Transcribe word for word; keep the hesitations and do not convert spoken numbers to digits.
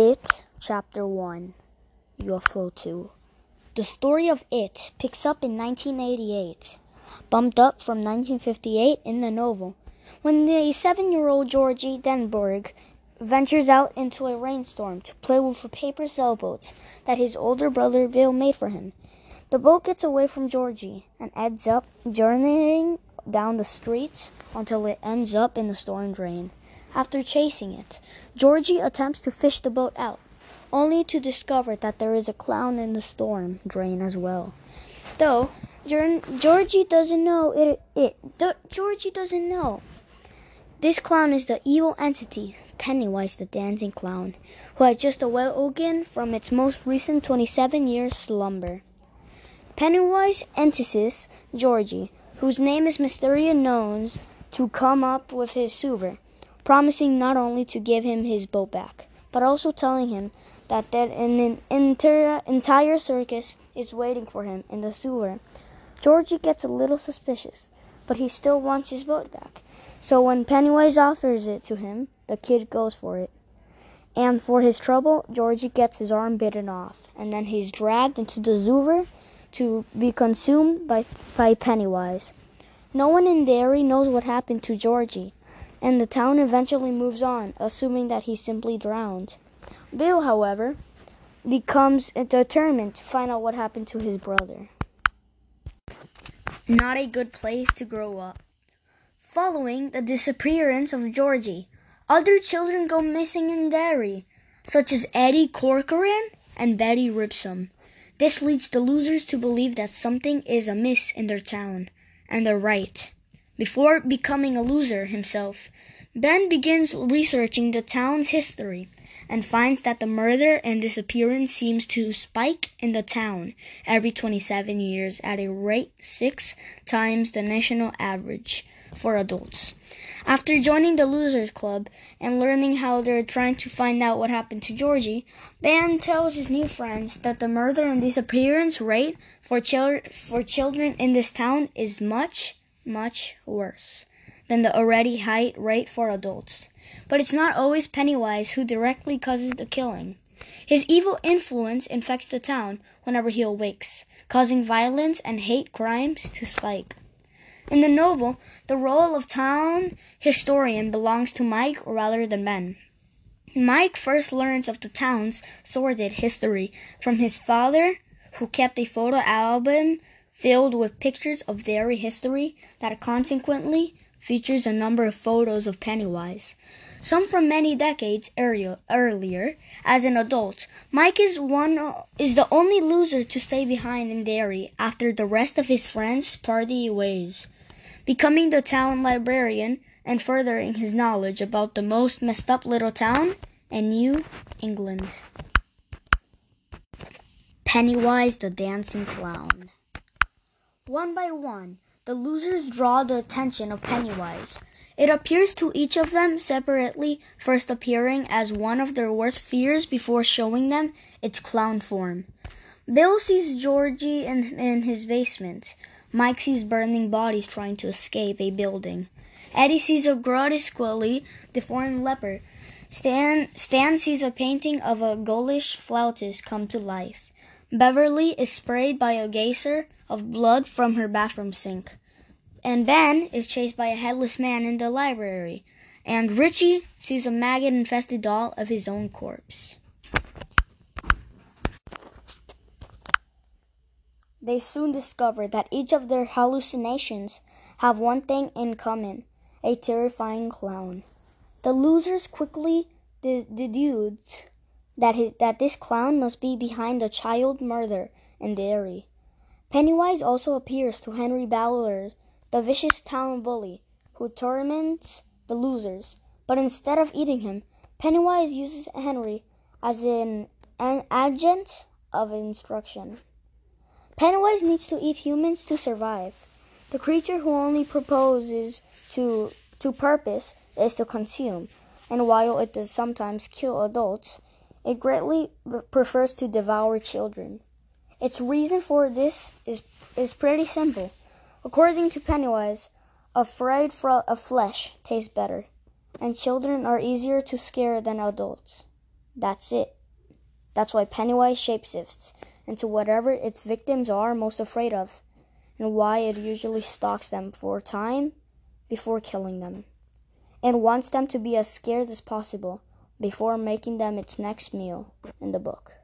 It, Chapter one, U F O two. The story of It picks up in nineteen eighty-eight, bumped up from nineteen fifty-eight in the novel, when the seven-year-old Georgie Denbrough ventures out into a rainstorm to play with a paper sailboat that his older brother Bill made for him. The boat gets away from Georgie and ends up journeying down the streets until it ends up in the storm drain. After chasing it, Georgie attempts to fish the boat out, only to discover that there is a clown in the storm drain as well. Though Georgie doesn't know it, it Georgie doesn't know. This clown is the evil entity, Pennywise the dancing clown, who had just awoken from its most recent twenty-seven years slumber. Pennywise entices Georgie, whose name is mysteriously known to come up with his super, promising not only to give him his boat back, but also telling him that there in an inter- entire circus is waiting for him in the sewer. Georgie gets a little suspicious, but he still wants his boat back. So when Pennywise offers it to him, the kid goes for it. And for his trouble, Georgie gets his arm bitten off, and then he's dragged into the sewer to be consumed by, by Pennywise. No one in Derry knows what happened to Georgie, and the town eventually moves on, assuming that he simply drowned. Bill, however, becomes determined to find out what happened to his brother. Not a good place to grow up. Following the disappearance of Georgie, other children go missing in Derry, such as Eddie Corcoran and Betty Ripsom. This leads the losers to believe that something is amiss in their town, and they're right. Before becoming a loser himself, Ben begins researching the town's history and finds that the murder and disappearance seems to spike in the town every twenty-seven years at a rate six times the national average for adults. After joining the Losers Club and learning how they're trying to find out what happened to Georgie, Ben tells his new friends that the murder and disappearance rate for, chil- for children in this town is much much worse than the already high rate for adults. But it's not always Pennywise who directly causes the killing. His evil influence infects the town whenever he awakes, causing violence and hate crimes to spike. In the novel, the role of town historian belongs to Mike rather than Ben. Mike first learns of the town's sordid history from his father, who kept a photo album filled with pictures of Derry history that consequently features a number of photos of Pennywise, some from many decades earlier. As an adult, Mike is one is the only loser to stay behind in Derry after the rest of his friends party ways, becoming the town librarian and furthering his knowledge about the most messed up little town in New England. Pennywise the Dancing Clown. One by one, the losers draw the attention of Pennywise. It appears to each of them separately, first appearing as one of their worst fears before showing them its clown form. Bill sees Georgie in, in his basement. Mike sees burning bodies trying to escape a building. Eddie sees a grotesquely deformed leper. Stan, Stan sees a painting of a Gaulish flautist come to life. Beverly is sprayed by a geyser of blood from her bathroom sink. And Ben is chased by a headless man in the library. And Richie sees a maggot-infested doll of his own corpse. They soon discover that each of their hallucinations have one thing in common, a terrifying clown. The losers quickly de- deduce that his, that this clown must be behind the child murder in Derry. Pennywise also appears to Henry Bowers, the vicious town bully, who torments the losers. But instead of eating him, Pennywise uses Henry as an, an agent of instruction. Pennywise needs to eat humans to survive. The creature who only proposes to, to purpose is to consume, and while it does sometimes kill adults, it greatly prefers to devour children. Its reason for this is is pretty simple. According to Pennywise, a fried fr- a flesh tastes better, and children are easier to scare than adults. That's it. That's why Pennywise shapeshifts into whatever its victims are most afraid of, and why it usually stalks them for a time before killing them, and wants them to be as scared as possible before making them its next meal in the book.